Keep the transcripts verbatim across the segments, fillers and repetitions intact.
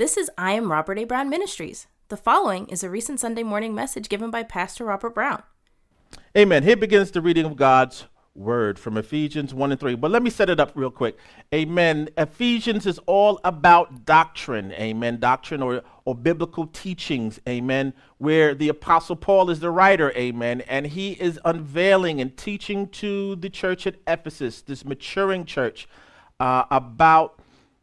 This is I Am Robert A. Brown Ministries. The following is a recent Sunday morning message given by Pastor Robert Brown. Amen. Here begins the reading of God's Word from Ephesians one and three. But let me set it up real quick. Amen. Ephesians is all about doctrine. Amen. Doctrine or, or biblical teachings. Amen. Where the Apostle Paul is the writer. Amen. And he is unveiling and teaching to the church at Ephesus, this maturing church, uh, about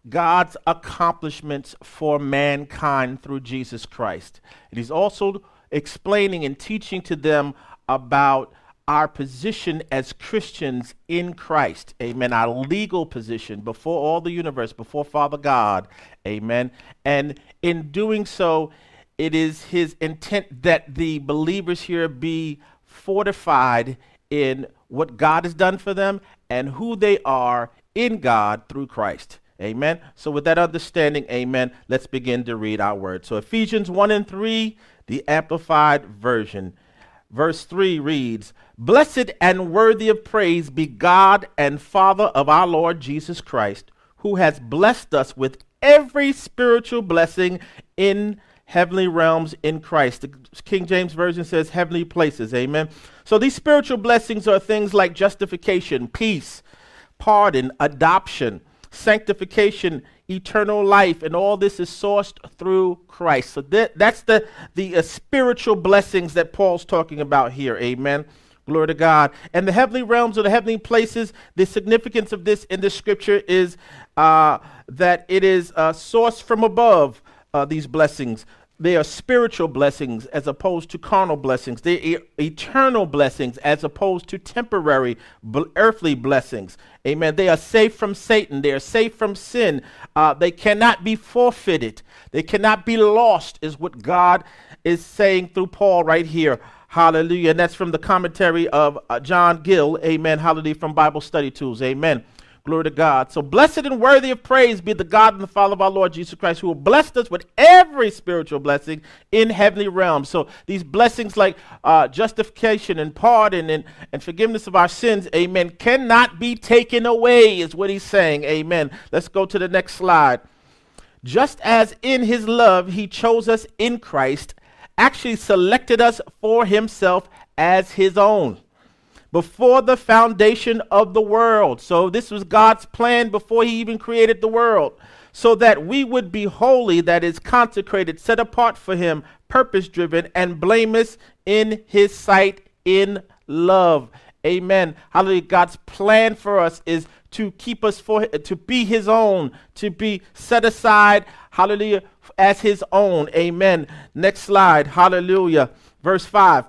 God's accomplishments for mankind through Jesus Christ. And he's also explaining and teaching to them about our position as Christians in Christ, amen, our legal position before all the universe, before Father God, amen. And in doing so, it is his intent that the believers here be fortified in what God has done for them and who they are in God through Christ, amen. So with that understanding, amen, let's begin to read our word. So Ephesians one and three, the Amplified Version. Verse three reads, "Blessed and worthy of praise be God and Father of our Lord Jesus Christ, who has blessed us with every spiritual blessing in heavenly realms in Christ." The King James Version says heavenly places, amen. So these spiritual blessings are things like justification, peace, pardon, adoption, sanctification, eternal life, and all this is sourced through Christ. So that, that's the, the uh, spiritual blessings that Paul's talking about here, amen. Glory to God. And the heavenly realms or the heavenly places, the significance of this in the scripture is uh, that it is uh, sourced from above, uh, these blessings. They are spiritual blessings as opposed to carnal blessings. They are e- eternal blessings as opposed to temporary bl- earthly blessings. Amen. They are safe from Satan. They are safe from sin. Uh, they cannot be forfeited. They cannot be lost is what God is saying through Paul right here. Hallelujah. And that's from the commentary of uh, John Gill. Amen. Hallelujah. From Bible Study Tools. Amen. Glory to God. So blessed and worthy of praise be the God and the Father of our Lord Jesus Christ, who will bless us with every spiritual blessing in heavenly realms. So these blessings like uh, justification and pardon and, and forgiveness of our sins, amen, cannot be taken away is what he's saying, amen. Let's go to the next slide. Just as in his love he chose us in Christ, actually selected us for himself as his own, before the foundation of the world. So this was God's plan before he even created the world, so that we would be holy, that is consecrated, set apart for him, purpose-driven, and blameless in his sight in love. Amen. Hallelujah. God's plan for us is to keep us for, to be his own, to be set aside, hallelujah, as his own. Amen. Next slide. Hallelujah. Verse five.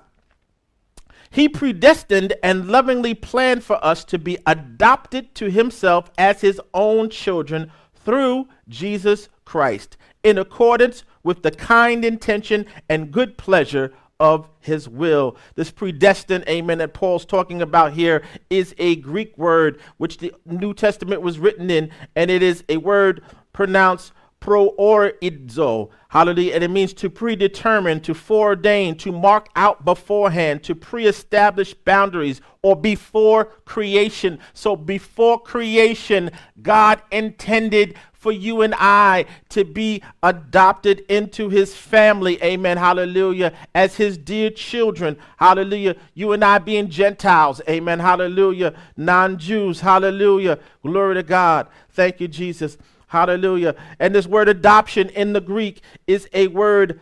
He predestined and lovingly planned for us to be adopted to himself as his own children through Jesus Christ, in accordance with the kind intention and good pleasure of his will. This predestined, amen, that Paul's talking about here is a Greek word which the New Testament was written in, and it is a word pronounced Proorizo, hallelujah, and it means to predetermine, to foreordain, to mark out beforehand, to pre-establish boundaries, or before creation. So before creation, God intended for you and I to be adopted into his family, amen, hallelujah, as his dear children, hallelujah, you and I being Gentiles, amen, hallelujah, non-Jews, hallelujah, glory to God, thank you, Jesus. Hallelujah. And this word adoption in the Greek is a word,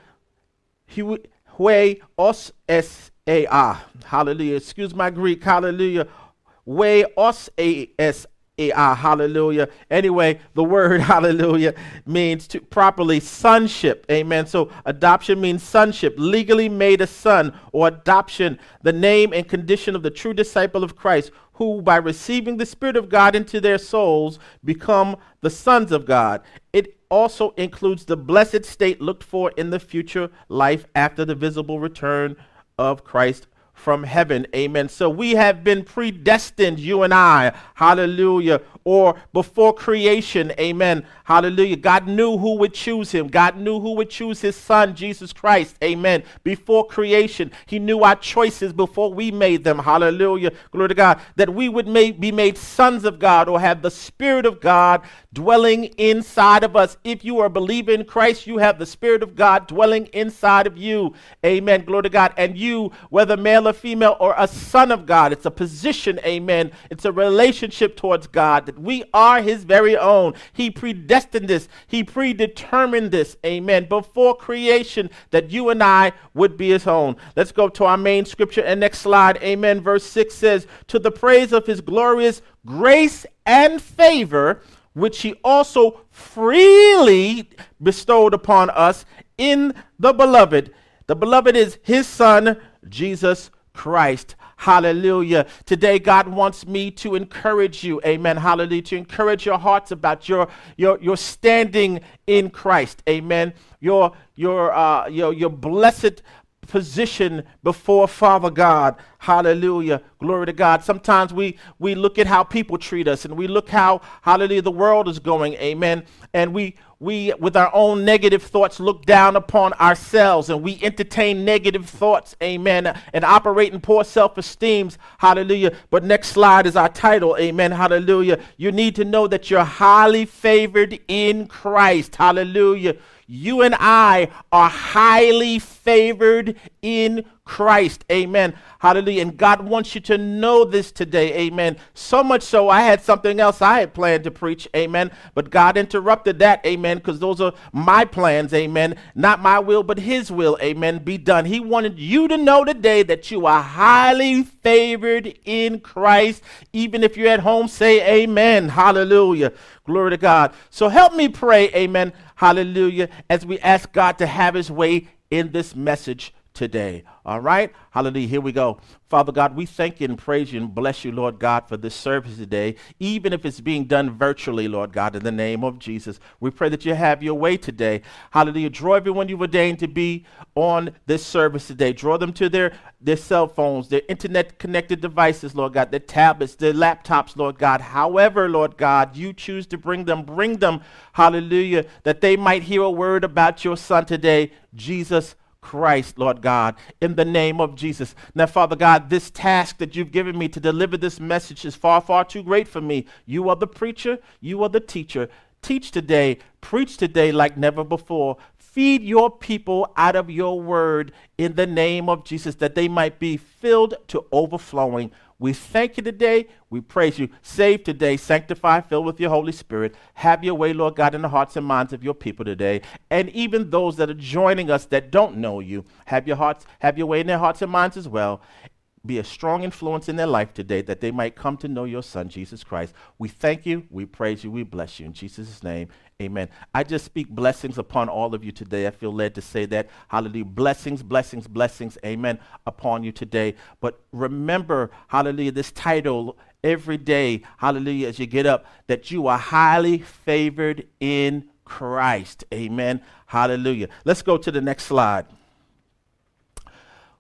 hueos-es-a-a. Hallelujah. Excuse my Greek. Hallelujah. Hueos-es-a-a. Hallelujah. Anyway, the word, hallelujah, means to properly sonship. Amen. So adoption means sonship, legally made a son, or adoption, the name and condition of the true disciple of Christ, who by receiving the Spirit of God into their souls become the sons of God. It also includes the blessed state looked for in the future life after the visible return of Christ from heaven. Amen. So we have been predestined, you and I. Hallelujah. Or before creation. Amen. Hallelujah. God knew who would choose him. God knew who would choose his son, Jesus Christ. Amen. Before creation, he knew our choices before we made them. Hallelujah. Glory to God. That we would may, be made sons of God, or have the Spirit of God dwelling inside of us. If you are believing in Christ, you have the Spirit of God dwelling inside of you. Amen. Glory to God. And you, whether male or female, or a son of God, it's a position. Amen. It's a relationship towards God that we are his very own. He predestined this. He predetermined this. Amen. Before creation, that you and I would be his own. Let's go to our main scripture and next slide. Amen. Verse six says, to the praise of his glorious grace and favor, which he also freely bestowed upon us in the beloved. The beloved is his son, Jesus Christ. Hallelujah. Today, God wants me to encourage you. Amen. Hallelujah. To encourage your hearts about your your, your standing in Christ. Amen. Your, your, uh, your, your blessed position before Father God. Hallelujah. Glory to God. Sometimes we we look at how people treat us, and we look how, hallelujah, the world is going. Amen. And we we with our own negative thoughts look down upon ourselves, and we entertain negative thoughts. Amen. And operate in poor self-esteem. Hallelujah. But next slide is our title. Amen. Hallelujah. You need to know that you're highly favored in Christ. Hallelujah. You and I are highly favored in Christ. Amen. Hallelujah. And God wants you to know this today. Amen. So much so, I had something else I had planned to preach. Amen. But God interrupted that. Amen. Because those are my plans. Amen. Not my will, but his will. Amen. Be done. He wanted you to know today that you are highly favored in Christ. Even if you're at home, say amen. Hallelujah. Glory to God. So help me pray. Amen. Hallelujah. As we ask God to have his way in this message today. All right. Hallelujah. Here we go. Father God, we thank you and praise you and bless you, Lord God, for this service today, even if it's being done virtually, Lord God, in the name of Jesus. We pray that you have your way today. Hallelujah. Draw everyone you've ordained to be on this service today. Draw them to their, their cell phones, their internet-connected devices, Lord God, their tablets, their laptops, Lord God. However, Lord God, you choose to bring them, bring them, hallelujah, that they might hear a word about your son today, Jesus Christ, Lord God, in the name of Jesus. Now, Father God, this task that you've given me to deliver this message is far, far too great for me. You are the preacher. You are the teacher. Teach today. Preach today like never before. Feed your people out of your word in the name of Jesus, that they might be filled to overflowing. We thank you today. We praise you. Save today. Sanctify. Fill with your Holy Spirit. Have your way, Lord God, in the hearts and minds of your people today. And even those that are joining us that don't know you, have your hearts, have your way in their hearts and minds as well. Be a strong influence in their life today, that they might come to know your son, Jesus Christ. We thank you. We praise you. We bless you. In Jesus' name, amen. I just speak blessings upon all of you today. I feel led to say that. Hallelujah. Blessings, blessings, blessings, amen, upon you today. But remember, hallelujah, this title every day, hallelujah, as you get up, that you are highly favored in Christ. Amen. Hallelujah. Let's go to the next slide.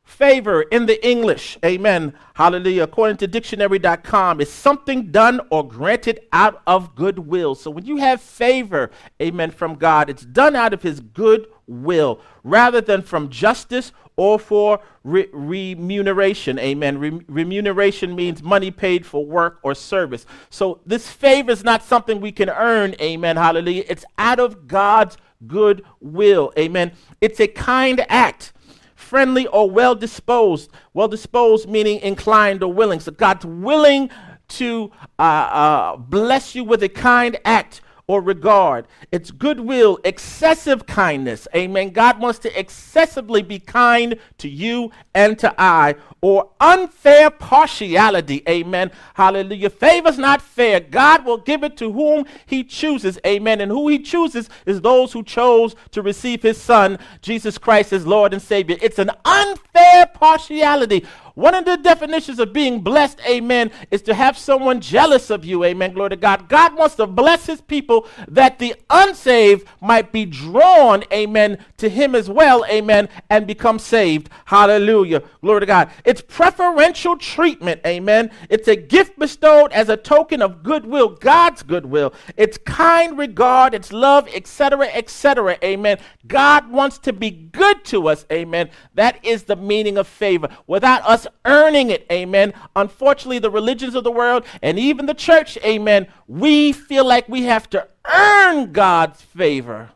Favor in the English, amen, hallelujah, according to dictionary dot com, is something done or granted out of goodwill. So when you have favor, amen, from God, it's done out of his good will rather than from justice or for re- remuneration, amen. Re- remuneration means money paid for work or service. So this favor is not something we can earn, amen, hallelujah. It's out of God's good will, amen. It's a kind act. Friendly or well-disposed, well-disposed meaning inclined or willing. So God's willing to uh, uh, bless you with a kind act or regard. It's goodwill, excessive kindness, amen. God wants to excessively be kind to you and to I, or unfair partiality, amen, hallelujah. Favor's not fair. God will give it to whom he chooses, amen, and who he chooses is those who chose to receive his son, Jesus Christ, as Lord and Savior. It's an unfair partiality. One of the definitions of being blessed, amen, is to have someone jealous of you, amen, glory to God. God wants to bless his people that the unsaved might be drawn, amen, to him as well, amen, and become saved. Hallelujah, glory to God. It's preferential treatment, amen. It's a gift bestowed as a token of goodwill, God's goodwill. It's kind regard, it's love, et cetera, et cetera, amen. God wants to be good to us, amen. That is the meaning of favor. Without us us earning it, amen. Unfortunately, the religions of the world and even the church, amen, we feel like we have to earn God's favor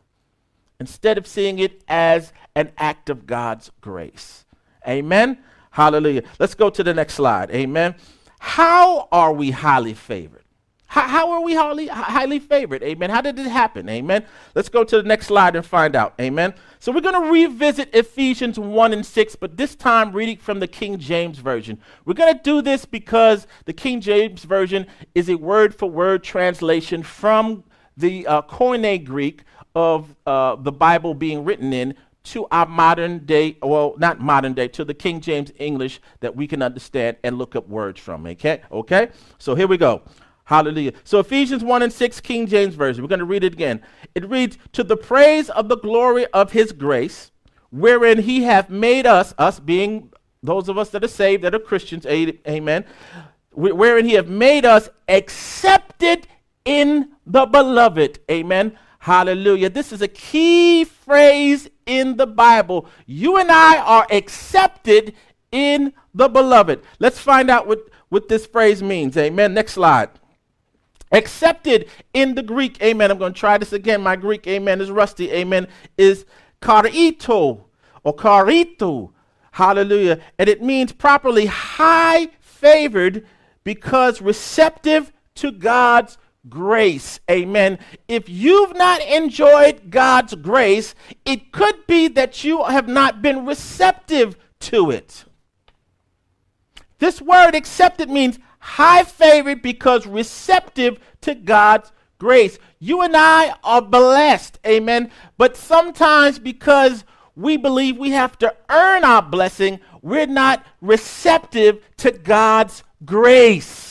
instead of seeing it as an act of God's grace. Amen. Hallelujah. Let's go to the next slide. Amen. How are we highly favored? How, how are we highly, highly favored? Amen. How did it happen? Amen. Let's go to the next slide and find out. Amen. So we're going to revisit Ephesians one and six, but this time reading from the King James Version. We're going to do this because the King James Version is a word-for-word translation from the uh, Koine Greek of uh, the Bible being written in to our modern day, well, not modern day, to the King James English that we can understand and look up words from, okay? Okay? So here we go. Hallelujah. So Ephesians one and six, King James Version. We're going to read it again. It reads, to the praise of the glory of his grace, wherein he hath made us, us being those of us that are saved, that are Christians, amen, wherein he hath made us accepted in the beloved, amen. Hallelujah. This is a key phrase in the Bible. You and I are accepted in the beloved. Let's find out what, what this phrase means. Amen. Next slide. Accepted in the Greek. Amen. I'm going to try this again. My Greek, amen, is rusty. Amen. Is charitoō or charitoō. Hallelujah. And it means properly high favored because receptive to God's grace, amen. If you've not enjoyed God's grace, it could be that you have not been receptive to it. This word accepted means high favored because receptive to God's grace. You and I are blessed, amen. But sometimes because we believe we have to earn our blessing, we're not receptive to God's grace.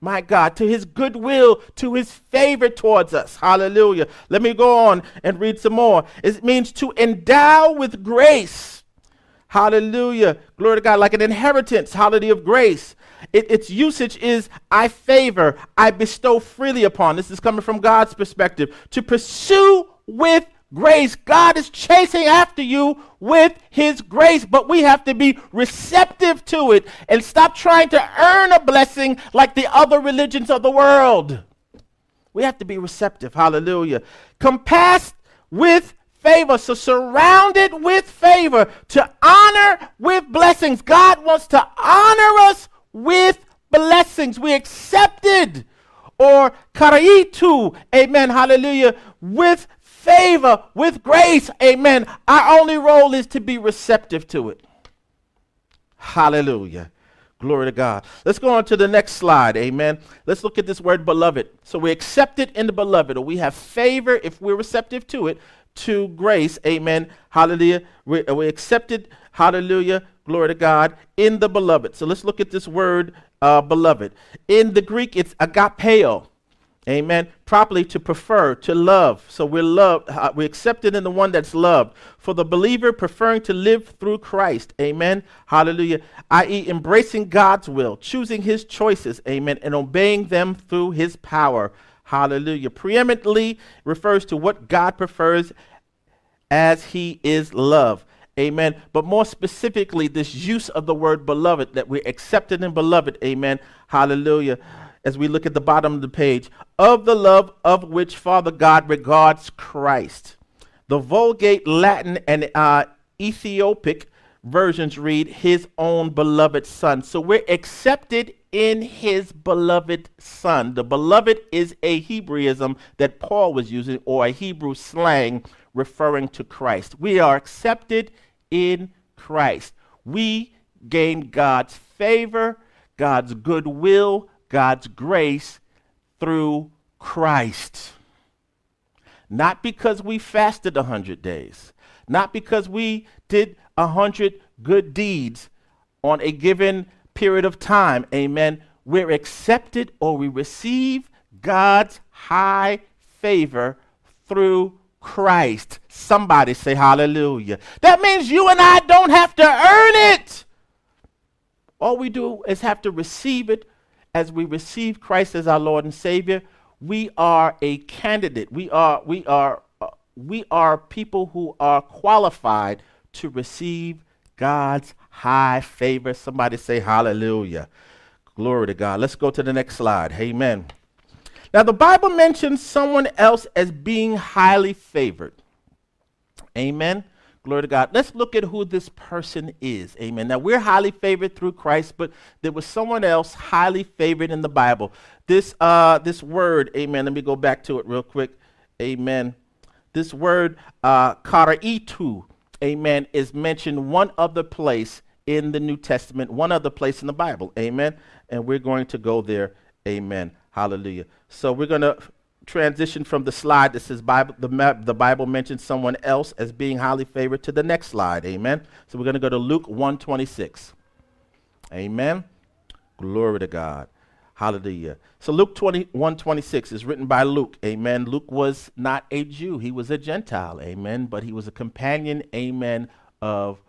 My God, to his goodwill, to his favor towards us. Hallelujah. Let me go on and read some more. It means to endow with grace. Hallelujah. Glory to God, like an inheritance. Hallelujah of grace. It, its usage is I favor, I bestow freely upon. This is coming from God's perspective. To pursue with grace. God is chasing after you with his grace, but we have to be receptive to it and stop trying to earn a blessing like the other religions of the world. We have to be receptive. Hallelujah. Compassed with favor, so surrounded with favor, to honor with blessings. God wants to honor us with blessings. We accepted, or charitoō, amen, hallelujah, with favor, with grace, amen. Our only role is to be receptive to it. Hallelujah. Glory to God. Let's go on to the next slide, amen. Let's look at this word beloved. So we're accepted in the beloved, or we have favor if we're receptive to it, to grace, amen. Hallelujah. We're, we're accepted, hallelujah, glory to God, in the beloved. So let's look at this word uh, beloved. In the Greek, it's agapeo. Amen. Properly to prefer, to love. So we're loved. Uh, we're accepted in the one that's loved. For the believer preferring to live through Christ. Amen. Hallelujah. that is embracing God's will, choosing his choices. Amen. And obeying them through his power. Hallelujah. Preeminently refers to what God prefers as he is love. Amen. But more specifically, this use of the word beloved, that we're accepted and beloved. Amen. Hallelujah. As we look at the bottom of the page, of the love of which Father God regards Christ. The Vulgate, Latin, and uh, Ethiopic versions read his own beloved son. So we're accepted in his beloved son. The beloved is a Hebrewism that Paul was using, or a Hebrew slang referring to Christ. We are accepted in Christ. We gain God's favor, God's goodwill, God's grace through Christ. Not because we fasted one hundred days, not because we did one hundred good deeds on a given period of time, amen. We're accepted, or we receive God's high favor through Christ. Somebody say hallelujah. That means you and I don't have to earn it. All we do is have to receive it. As we receive Christ as our Lord and Savior, we are a candidate. We are, we are, uh, we are people who are qualified to receive God's high favor. Somebody say hallelujah. Glory to God. Let's go to the next slide. Amen. Now, the Bible mentions someone else as being highly favored. Amen. Glory to God. Let's look at who this person is. Amen. Now, we're highly favored through Christ, but there was someone else highly favored in the Bible. This uh, this word, amen, let me go back to it real quick. Amen. This word, uh, Charitoō, amen, is mentioned one other place in the New Testament, one other place in the Bible. Amen. And we're going to go there. Amen. Hallelujah. So we're going to transition from the slide that says Bible, the, ma- the Bible mentions someone else as being highly favored to the next slide. Amen. So we're going to go to Luke one twenty-six. Amen. Glory to God. Hallelujah. So Luke twenty-one twenty-six is written by Luke. Amen. Luke was not a Jew. He was a Gentile. Amen. But he was a companion. Amen. Of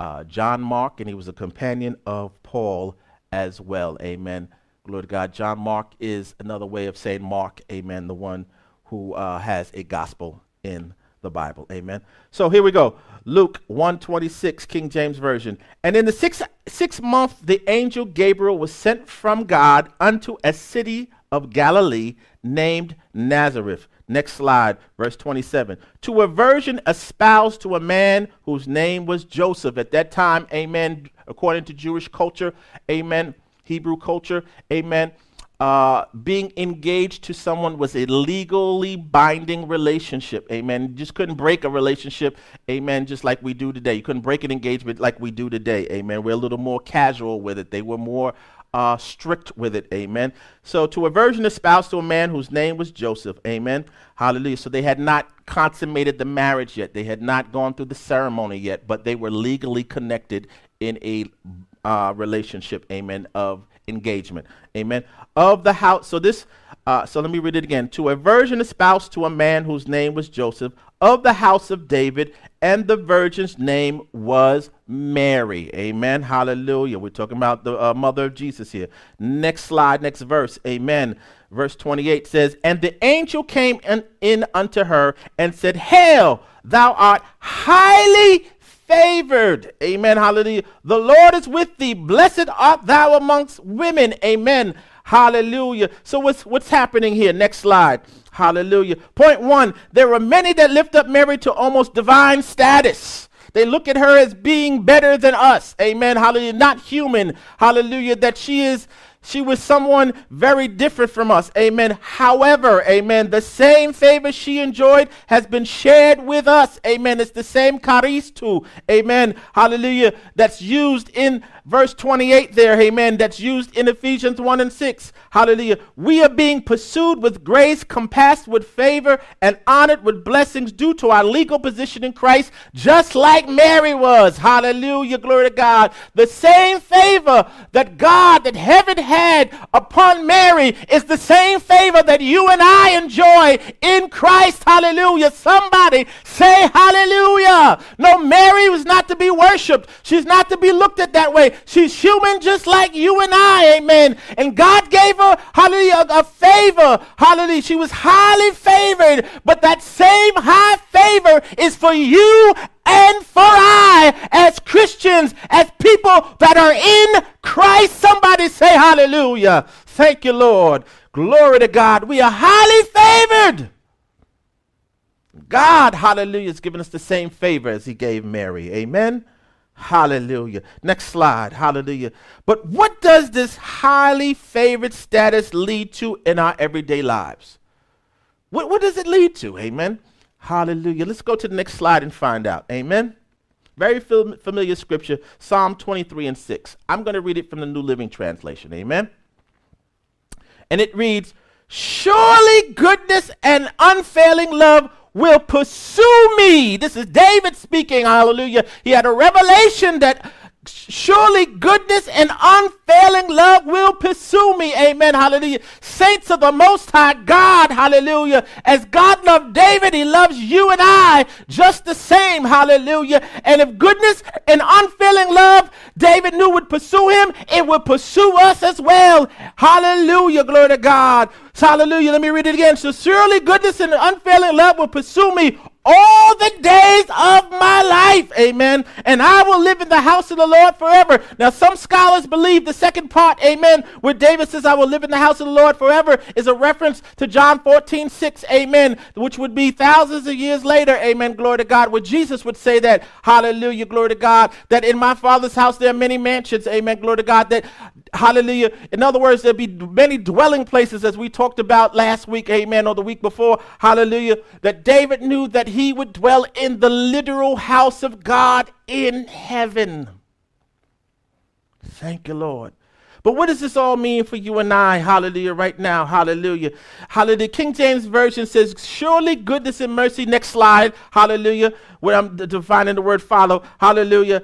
uh, John Mark, and he was a companion of Paul as well. Amen. Glory to God. John Mark is another way of saying Mark, amen, the one who uh, has a gospel in the Bible, amen. So here we go. Luke one twenty-six, King James Version. And in the sixth, sixth month, the angel Gabriel was sent from God unto a city of Galilee named Nazareth. Next slide, verse twenty-seven. To a virgin espoused to a man whose name was Joseph. At that time, amen, according to Jewish culture, amen, Hebrew culture, amen, uh, being engaged to someone was a legally binding relationship, amen. You just couldn't break a relationship, amen, just like we do today. You couldn't break an engagement like we do today, amen. We're a little more casual with it. They were more uh, strict with it, amen. So to a virgin espoused to a man whose name was Joseph, amen, hallelujah. So they had not consummated the marriage yet. They had not gone through the ceremony yet, but they were legally connected in a Uh, relationship, amen, of engagement, amen, of the house. So this, uh, so let me read it again. To a virgin espoused to a man whose name was Joseph, of the house of David, and the virgin's name was Mary, amen, hallelujah. We're talking about the uh, mother of Jesus here. Next slide, next verse, amen. Verse twenty-eight says, and the angel came in, in unto her and said, Hail, thou art highly favored, amen, hallelujah. The Lord is with thee. Blessed art thou amongst women, amen, hallelujah. So what's what's happening here? Next slide, hallelujah. Point one, there are many that lift up Mary to almost divine status. They look at her as being better than us, amen, hallelujah, not human, hallelujah, that she is She was someone very different from us. Amen. However, amen, the same favor she enjoyed has been shared with us. Amen. It's the same Charitoō. Amen. Hallelujah. That's used in verse twenty-eight there. Amen. That's used in Ephesians one and six. Hallelujah. We are being pursued with grace, compassed with favor, and honored with blessings due to our legal position in Christ, just like Mary was. Hallelujah. Glory to God. The same favor that God, that heaven had, had upon Mary is the same favor that you and I enjoy in Christ. Hallelujah. Somebody say hallelujah. No, Mary was not to be worshipped. She's not to be looked at that way. She's human just like you and I. Amen. And God gave her, hallelujah, a, a favor. Hallelujah. She was highly favored, but that same high favor is for you and for I, as Christians, as people that are in Christ. Somebody say hallelujah. Thank you, Lord. Glory to God. We are highly favored. God, hallelujah, has given us the same favor as he gave Mary. Amen. Hallelujah. Next slide. Hallelujah. But what does this highly favored status lead to in our everyday lives? What, what does it lead to? Amen. Hallelujah. Let's go to the next slide and find out. Amen. Very fam- familiar scripture, Psalm twenty-three and six. I'm going to read it from the New Living Translation. Amen. And it reads, surely goodness and unfailing love will pursue me. This is David speaking. Hallelujah. He had a revelation that surely goodness and unfailing love will pursue me. Amen. Hallelujah. Saints of the Most High God. Hallelujah. As God loved David, he loves you and I just the same. Hallelujah. And if goodness and unfailing love David knew would pursue him, it would pursue us as well. Hallelujah. Glory to God. Hallelujah. Let me read it again. So surely goodness and unfailing love will pursue me all the days of my life, amen, and I will live in the house of the Lord forever. Now, some scholars believe the second part, amen, where David says, I will live in the house of the Lord forever, is a reference to John fourteen six, amen, which would be thousands of years later, amen, glory to God, where Jesus would say that, hallelujah, glory to God, that in my Father's house there are many mansions, amen, glory to God, that, hallelujah, in other words, there'll be many dwelling places, as we talked about last week, amen, or the week before, hallelujah, that David knew that he would dwell in the literal house of God in heaven. Thank you, Lord. But what does this all mean for you and I? Hallelujah, right now. Hallelujah. Hallelujah. King James Version says, surely goodness and mercy. Next slide. Hallelujah. Where I'm defining the word follow. Hallelujah.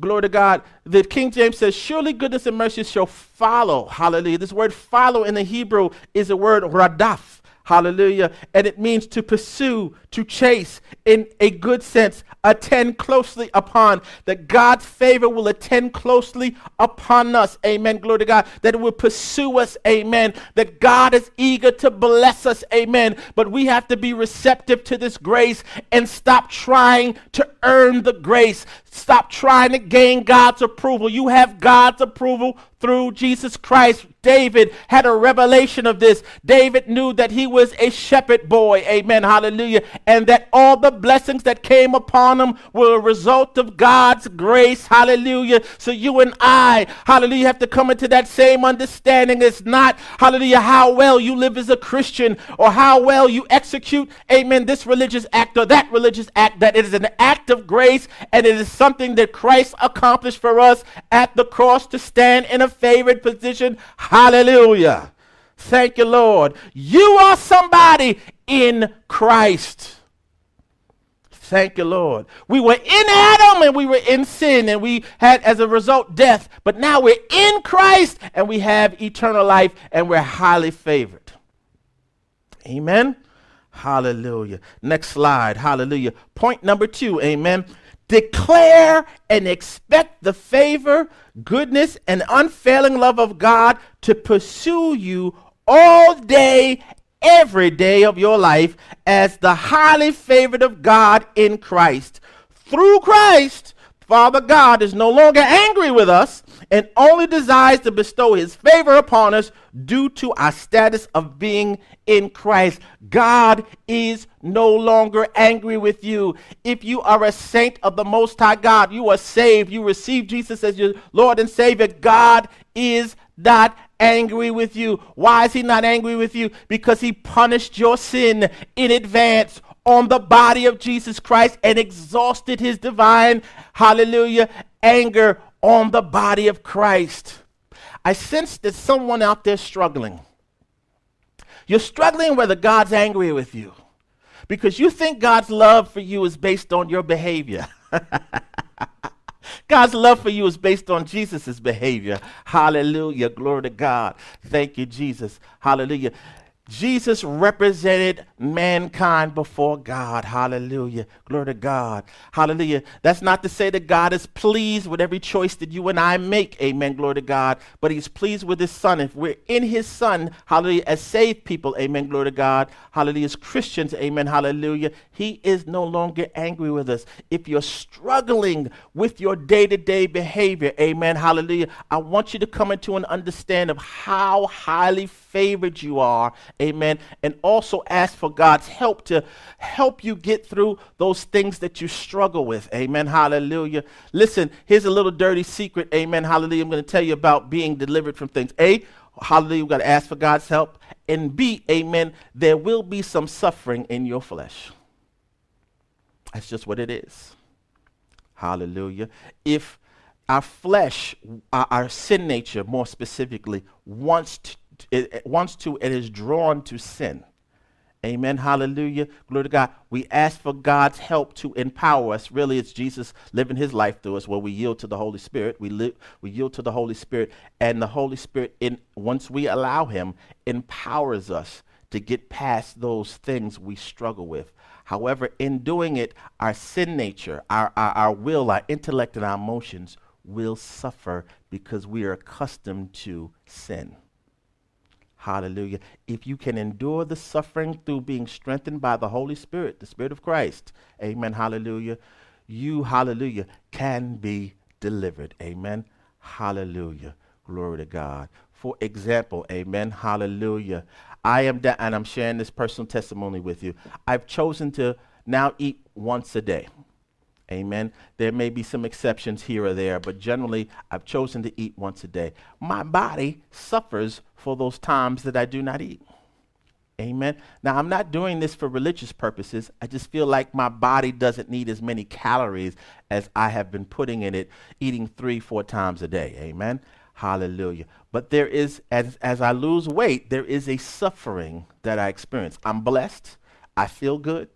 Glory to God. The King James says, surely goodness and mercy shall follow. Hallelujah. This word follow in the Hebrew is the word radaf. Hallelujah. And it means to pursue, to chase, in a good sense, attend closely upon, that God's favor will attend closely upon us. Amen. Glory to God. That it will pursue us. Amen. That God is eager to bless us. Amen. But we have to be receptive to this grace and stop trying to earn the grace. Stop trying to gain God's approval. You have God's approval through Jesus Christ. David had a revelation of this. David knew that he was a shepherd boy. Amen. Hallelujah. And that all the blessings that came upon him were a result of God's grace. Hallelujah. So you and I, hallelujah, have to come into that same understanding. It's not, hallelujah, how well you live as a Christian or how well you execute, amen, this religious act or that religious act, that it is an act of grace and it is something that Christ accomplished for us at the cross to stand in a favored position. Hallelujah. Thank you, Lord. You are somebody in Christ. Thank you, Lord. We were in Adam and we were in sin and we had as a result death, but now we're in Christ and we have eternal life and we're highly favored. Amen. Hallelujah. Next slide. Hallelujah. Point number two. Amen. Declare and expect the favor, goodness, and unfailing love of God to pursue you all day, every day of your life as the highly favored of God in Christ. Through Christ, Father God is no longer angry with us and only desires to bestow his favor upon us due to our status of being in Christ. God is no longer angry with you. If you are a saint of the Most High God, you are saved, you receive Jesus as your Lord and Savior, God is not angry with you. Why is he not angry with you? Because he punished your sin in advance on the body of Jesus Christ and exhausted his divine, hallelujah, anger on the body of Christ. I sense that someone out there struggling. You're struggling whether God's angry with you because you think God's love for you is based on your behavior. God's love for you is based on Jesus' behavior. Hallelujah. Glory to God. Thank you, Jesus. Hallelujah. Jesus represented mankind before God. Hallelujah. Glory to God. Hallelujah. That's not to say that God is pleased with every choice that you and I make. Amen. Glory to God. But he's pleased with his son. If we're in his son, hallelujah, as saved people, amen. Glory to God. Hallelujah. As Christians, amen. Hallelujah. He is no longer angry with us. If you're struggling with your day-to-day behavior, amen. Hallelujah. I want you to come into an understanding of how highly favored you are. Amen. And also ask for God's help to help you get through those things that you struggle with. Amen. Hallelujah. Listen, here's a little dirty secret. Amen. Hallelujah. I'm going to tell you about being delivered from things. A, hallelujah, we've got to ask for God's help. And B, amen, there will be some suffering in your flesh. That's just what it is. Hallelujah. If our flesh, our, our sin nature more specifically, wants to It, it wants to and is drawn to sin. Amen. Hallelujah. Glory to God. We ask for God's help to empower us. Really, it's Jesus living his life through us where we yield to the Holy Spirit. We live, we yield to the Holy Spirit, and the Holy Spirit, in once we allow him, empowers us to get past those things we struggle with. However, in doing it, our sin nature, our, our, our will, our intellect, and our emotions will suffer because we are accustomed to sin. Hallelujah. If you can endure the suffering through being strengthened by the Holy Spirit, the Spirit of Christ, amen, hallelujah, you, hallelujah, can be delivered, amen, hallelujah, glory to God. For example, amen, hallelujah, I am, da- and I'm sharing this personal testimony with you, I've chosen to now eat once a day, amen. There may be some exceptions here or there, but generally, I've chosen to eat once a day. My body suffers for those times that I do not eat. Amen. Now, I'm not doing this for religious purposes. I just feel like my body doesn't need as many calories as I have been putting in it, eating three, four times a day. Amen. Hallelujah. But there is, as, as I lose weight, there is a suffering that I experience. I'm blessed. I feel good.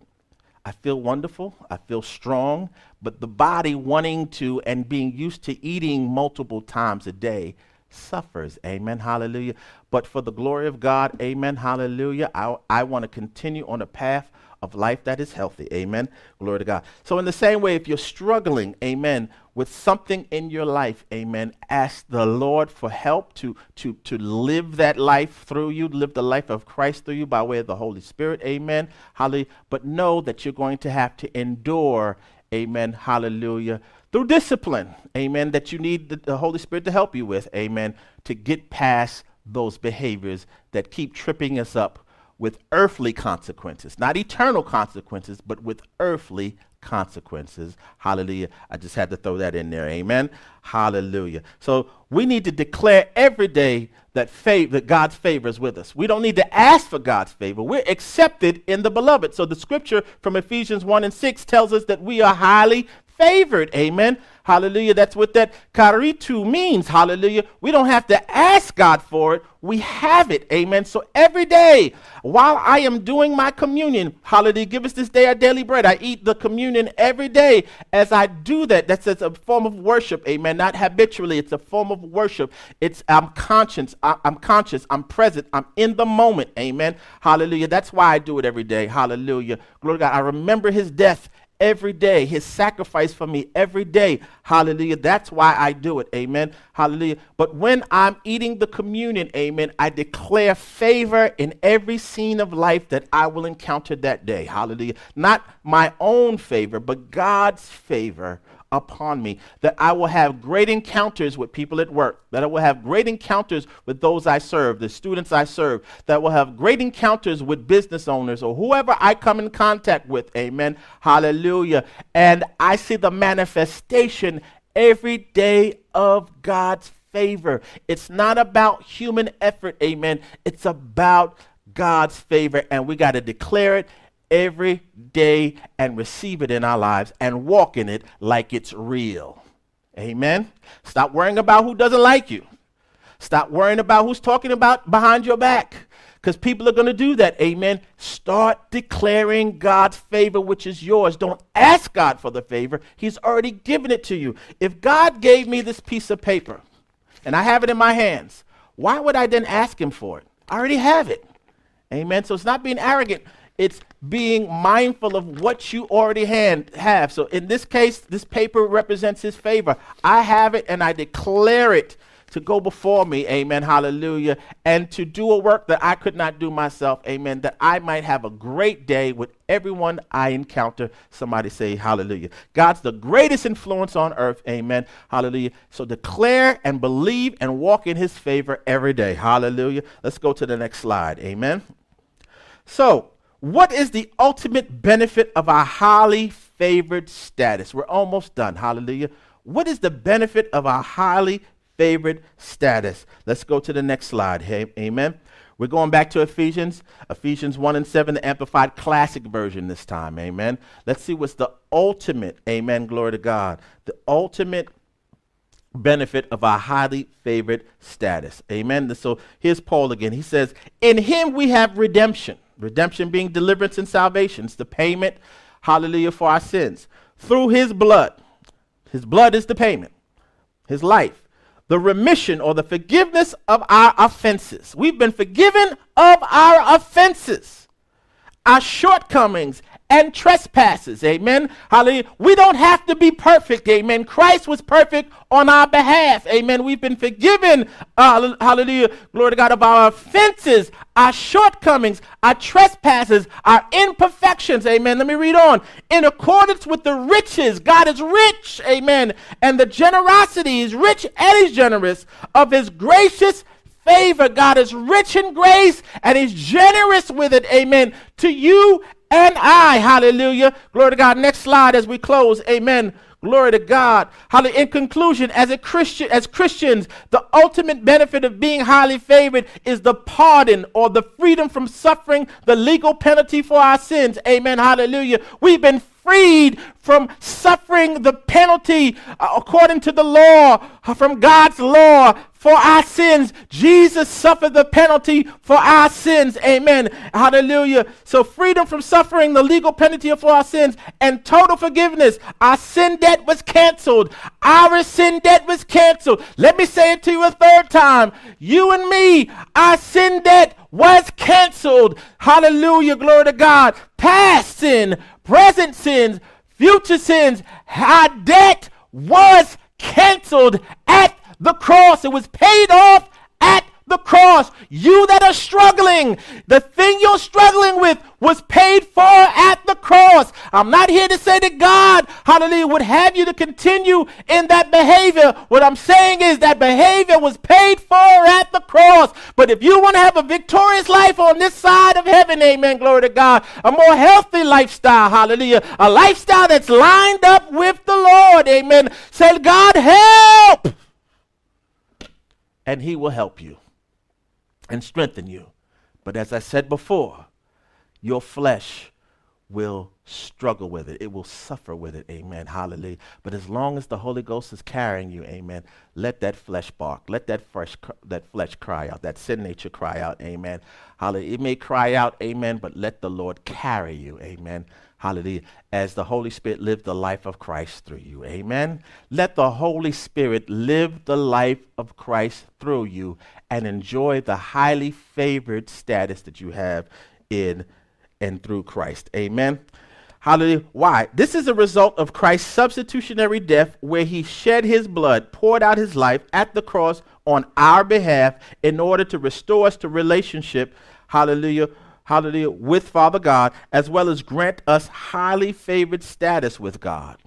I feel wonderful. I feel strong. But the body wanting to and being used to eating multiple times a day suffers. Amen. Hallelujah. But for the glory of God, amen. Hallelujah. I, I want to continue on a path of life that is healthy. Amen. Glory to God. So in the same way, if you're struggling, amen, with something in your life, amen, ask the Lord for help to, to, to live that life through you, live the life of Christ through you by way of the Holy Spirit. Amen. Hallelujah. But know that you're going to have to endure. Amen. Hallelujah. Through discipline, amen, that you need the, the Holy Spirit to help you with, amen, to get past those behaviors that keep tripping us up with earthly consequences, not eternal consequences, but with earthly consequences. Hallelujah. I just had to throw that in there. Amen. Hallelujah. So we need to declare every day that, fav- that God's favor is with us. We don't need to ask for God's favor. We're accepted in the beloved. So the scripture from Ephesians one and six tells us that we are highly favored. Amen. Hallelujah. That's what that Charitoō means. Hallelujah. We don't have to ask God for it. We have it. Amen. So every day while I am doing my communion, hallelujah, give us this day our daily bread. I eat the communion every day. As I do that, that's, that's a form of worship. Amen. Not habitually. It's a form of worship. It's I'm conscious. I, I'm conscious. I'm present. I'm in the moment. Amen. Hallelujah. That's why I do it every day. Hallelujah. Glory to God. I remember his death every day, his sacrifice for me every day. Hallelujah. That's why I do it. Amen. Hallelujah. But when I'm eating the communion, amen, I declare favor in every scene of life that I will encounter that day. Hallelujah. Not my own favor, but God's favor upon me, that I will have great encounters with people at work, that I will have great encounters with those I serve, the students I serve, that I will have great encounters with business owners or whoever I come in contact with. Amen. Hallelujah. And I see the manifestation every day of God's favor. It's not about human effort. Amen. It's about God's favor, and we got to declare it every day and receive it in our lives and walk in it like it's real. Amen. Stop worrying about who doesn't like you. Stop worrying about who's talking about behind your back, because people are going to do that. Amen. Start declaring God's favor, which is yours. Don't ask God for the favor. He's already given it to you. If God gave me this piece of paper and I have it in my hands, why would I then ask him for it? I already have it. Amen. So it's not being arrogant. It's being mindful of what you already hand, have. So in this case, this paper represents his favor. I have it and I declare it to go before me, amen, hallelujah, and to do a work that I could not do myself, amen, that I might have a great day with everyone I encounter. Somebody say hallelujah. God's the greatest influence on earth, amen, hallelujah. So declare and believe and walk in his favor every day, hallelujah. Let's go to the next slide, amen. So, what is the ultimate benefit of our highly favored status? We're almost done. Hallelujah. What is the benefit of our highly favored status? Let's go to the next slide. Hey, amen. We're going back to Ephesians, Ephesians one and seven, the Amplified Classic Version this time. Amen. Let's see what's the ultimate. Amen. Glory to God. The ultimate benefit of our highly favored status. Amen. So here's Paul again. He says, in him we have redemption. Redemption being deliverance and salvation. It's the payment, hallelujah, for our sins. Through his blood. His blood is the payment. His life. The remission or the forgiveness of our offenses. We've been forgiven of our offenses, our shortcomings, and trespasses. Amen. Hallelujah. We don't have to be perfect. Amen. Christ was perfect on our behalf. Amen. We've been forgiven. Uh, hallelujah. Glory to God of our offenses, our shortcomings, our trespasses, our imperfections. Amen. Let me read on. In accordance with the riches, God is rich. Amen. And the generosity is rich and he's generous of his gracious favor. God is rich in grace and he's generous with it. Amen. To you and I. Hallelujah. Glory to God. Next slide as we close. Amen. Glory to God. Hallelujah. In conclusion, as a Christian, as Christians, the ultimate benefit of being highly favored is the pardon or the freedom from suffering the legal penalty for our sins. Amen. Hallelujah. We've been freed from suffering the penalty uh, according to the law, from God's law for our sins. Jesus suffered the penalty for our sins. Amen. Hallelujah. So freedom from suffering the legal penalty for our sins and total forgiveness. Our sin debt was canceled. Our sin debt was canceled. Let me say it to you a third time. You and me, our sin debt was canceled. Hallelujah. Glory to God. Past sin, present sins, future sins, our debt was canceled at the cross. It was paid off at the cross. You that are struggling, the thing you're struggling with was paid for at the cross. I'm not here to say that God, hallelujah, would have you to continue in that behavior. What I'm saying is that behavior was paid for at the cross. But if you want to have a victorious life on this side of heaven, amen, glory to God, a more healthy lifestyle, hallelujah, a lifestyle that's lined up with the Lord, amen, say, God, help! And he will help you and strengthen you. But as I said before, your flesh will struggle with it. It will suffer with it. Amen. Hallelujah. But as long as the Holy Ghost is carrying you, amen, let that flesh bark. Let that fresh cr- that flesh cry out. That sin nature cry out. Amen. Hallelujah. It may cry out. Amen. But let the Lord carry you. Amen. Hallelujah. As the Holy Spirit lived the life of Christ through you. Amen. Let the Holy Spirit live the life of Christ through you and enjoy the highly favored status that you have in and through Christ. Amen. Hallelujah. Why? This is a result of Christ's substitutionary death, where he shed his blood, poured out his life at the cross on our behalf in order to restore us to relationship. Hallelujah. Hallelujah, with Father God, as well as grant us highly favored status with God.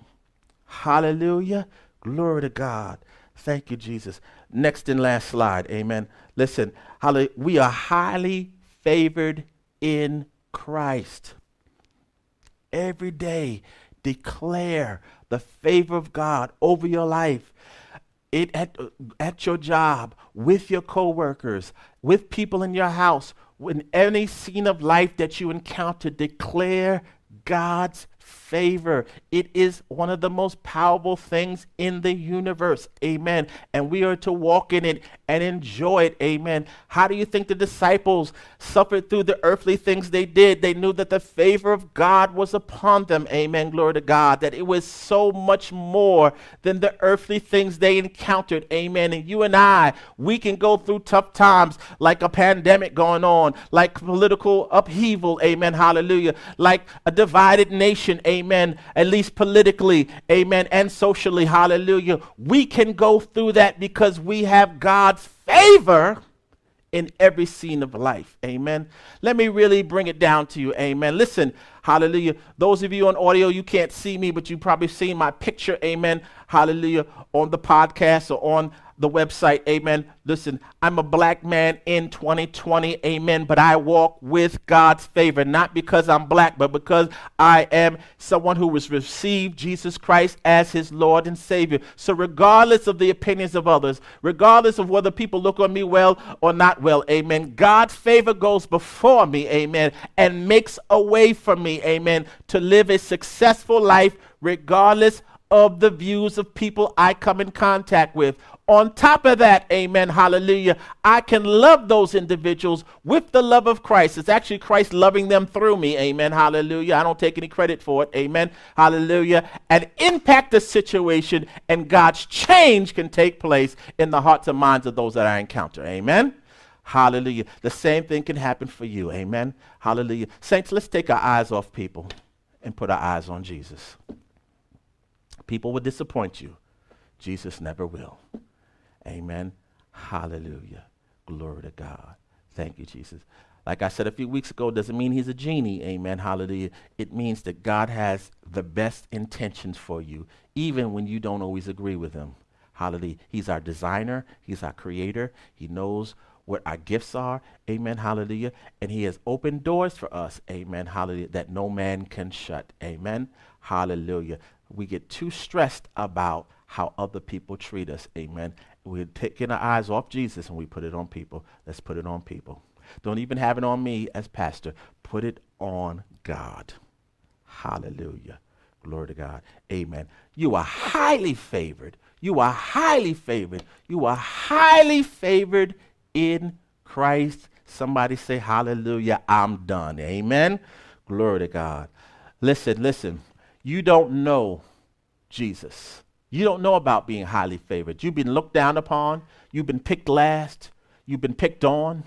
Hallelujah. Glory to God. Thank you, Jesus. Next and last slide. Amen. Listen, hallelujah. We are highly favored in Christ. Every day, declare the favor of God over your life. It at, at your job, with your coworkers, with people in your house, in any scene of life that you encounter, declare God's favor. It is one of the most powerful things in the universe. Amen. And we are to walk in it and enjoy it. Amen. How do you think the disciples suffered through the earthly things they did? They knew that the favor of God was upon them. Amen. Glory to God. That it was so much more than the earthly things they encountered. Amen. And you and I, we can go through tough times, like a pandemic going on, like political upheaval. Amen. Hallelujah. Like a divided nation. Amen. At least politically. Amen. And socially. Hallelujah. We can go through that because we have God's favor in every scene of life. Amen. Let me really bring it down to you. Amen. Listen. Hallelujah. Those of you on audio, you can't see me, but you probably seen my picture. Amen. Hallelujah. On the podcast or on the website. Amen. Listen, I'm a black man in twenty twenty. Amen. But I walk with God's favor, not because I'm black, but because I am someone who has received Jesus Christ as his Lord and Savior. So regardless of the opinions of others, regardless of whether people look on me well or not well, amen, God's favor goes before me, amen, and makes a way for me, amen, to live a successful life regardless of the views of people I come in contact with. On top of that, amen, hallelujah, I can love those individuals with the love of Christ. It's actually Christ loving them through me, amen, hallelujah. I don't take any credit for it, amen, hallelujah. And impact the situation, and God's change can take place in the hearts and minds of those that I encounter, amen, hallelujah. The same thing can happen for you, amen, hallelujah. Saints, let's take our eyes off people and put our eyes on Jesus. People will disappoint you. Jesus never will. Amen. Hallelujah. Glory to God. Thank you, Jesus. Like I said a few weeks ago, doesn't mean he's a genie. Amen. Hallelujah. It means that God has the best intentions for you, even when you don't always agree with him. Hallelujah. He's our designer. He's our creator. He knows what our gifts are. Amen. Hallelujah. And he has opened doors for us. Amen. Hallelujah. That no man can shut. Amen. Hallelujah. We get too stressed about how other people treat us. Amen. We're taking our eyes off Jesus and we put it on people. Let's put it on people. Don't even have it on me as pastor. Put it on God. Hallelujah. Glory to God. Amen. You are highly favored. You are highly favored. You are highly favored in Christ. Somebody say hallelujah. I'm done. Amen. Glory to God. Listen, listen. You don't know Jesus. You don't know about being highly favored. You've been looked down upon. You've been picked last. You've been picked on.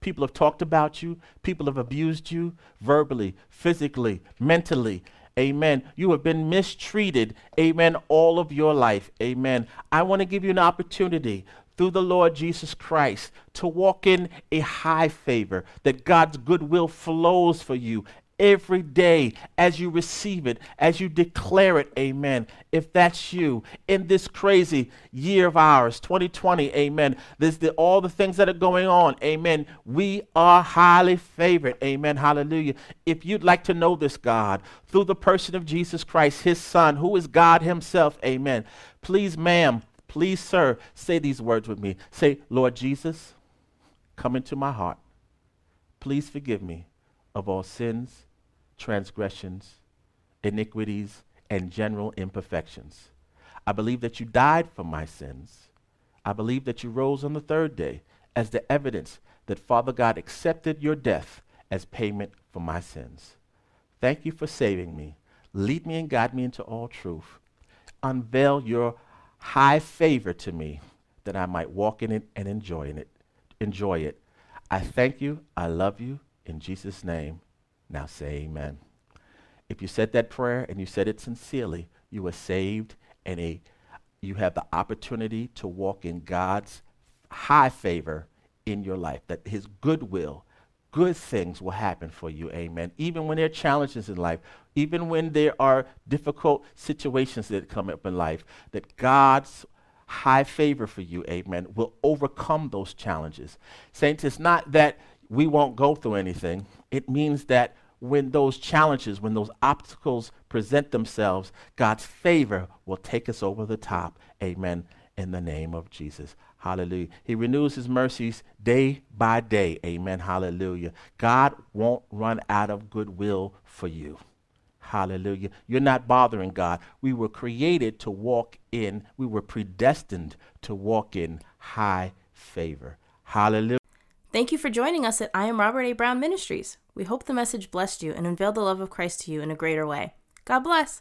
People have talked about you. People have abused you verbally, physically, mentally. Amen. You have been mistreated. Amen. All of your life. Amen. I want to give you an opportunity through the Lord Jesus Christ to walk in a high favor, that God's goodwill flows for you every day as you receive it, as you declare it. Amen. If that's you in this crazy year of ours, twenty twenty, amen, there's the, all the things that are going on, amen, we are highly favored. Amen. Hallelujah. If you'd like to know this God through the person of Jesus Christ, his son, who is God himself, amen, please, ma'am, please, sir, say these words with me. Say, Lord Jesus, come into my heart. Please forgive me of all sins, transgressions, iniquities, and general imperfections. I believe that you died for my sins. I believe that you rose on the third day as the evidence that Father God accepted your death as payment for my sins. Thank you for saving me. Lead me and guide me into all truth. Unveil your high favor to me that I might walk in it and enjoy in it. Enjoy it. I thank you. I love you. In Jesus' name, now say amen. If you said that prayer and you said it sincerely, you are saved and a, you have the opportunity to walk in God's high favor in your life, that his goodwill, good things will happen for you, amen. Even when there are challenges in life, even when there are difficult situations that come up in life, that God's high favor for you, amen, will overcome those challenges. Saints, it's not that we won't go through anything. It means that when those challenges, when those obstacles present themselves, God's favor will take us over the top. Amen. In the name of Jesus. Hallelujah. He renews his mercies day by day. Amen. Hallelujah. God won't run out of goodwill for you. Hallelujah. You're not bothering God. We were created to walk in, we were predestined to walk in high favor. Hallelujah. Thank you for joining us at I Am Robert A. Brown Ministries. We hope the message blessed you and unveiled the love of Christ to you in a greater way. God bless.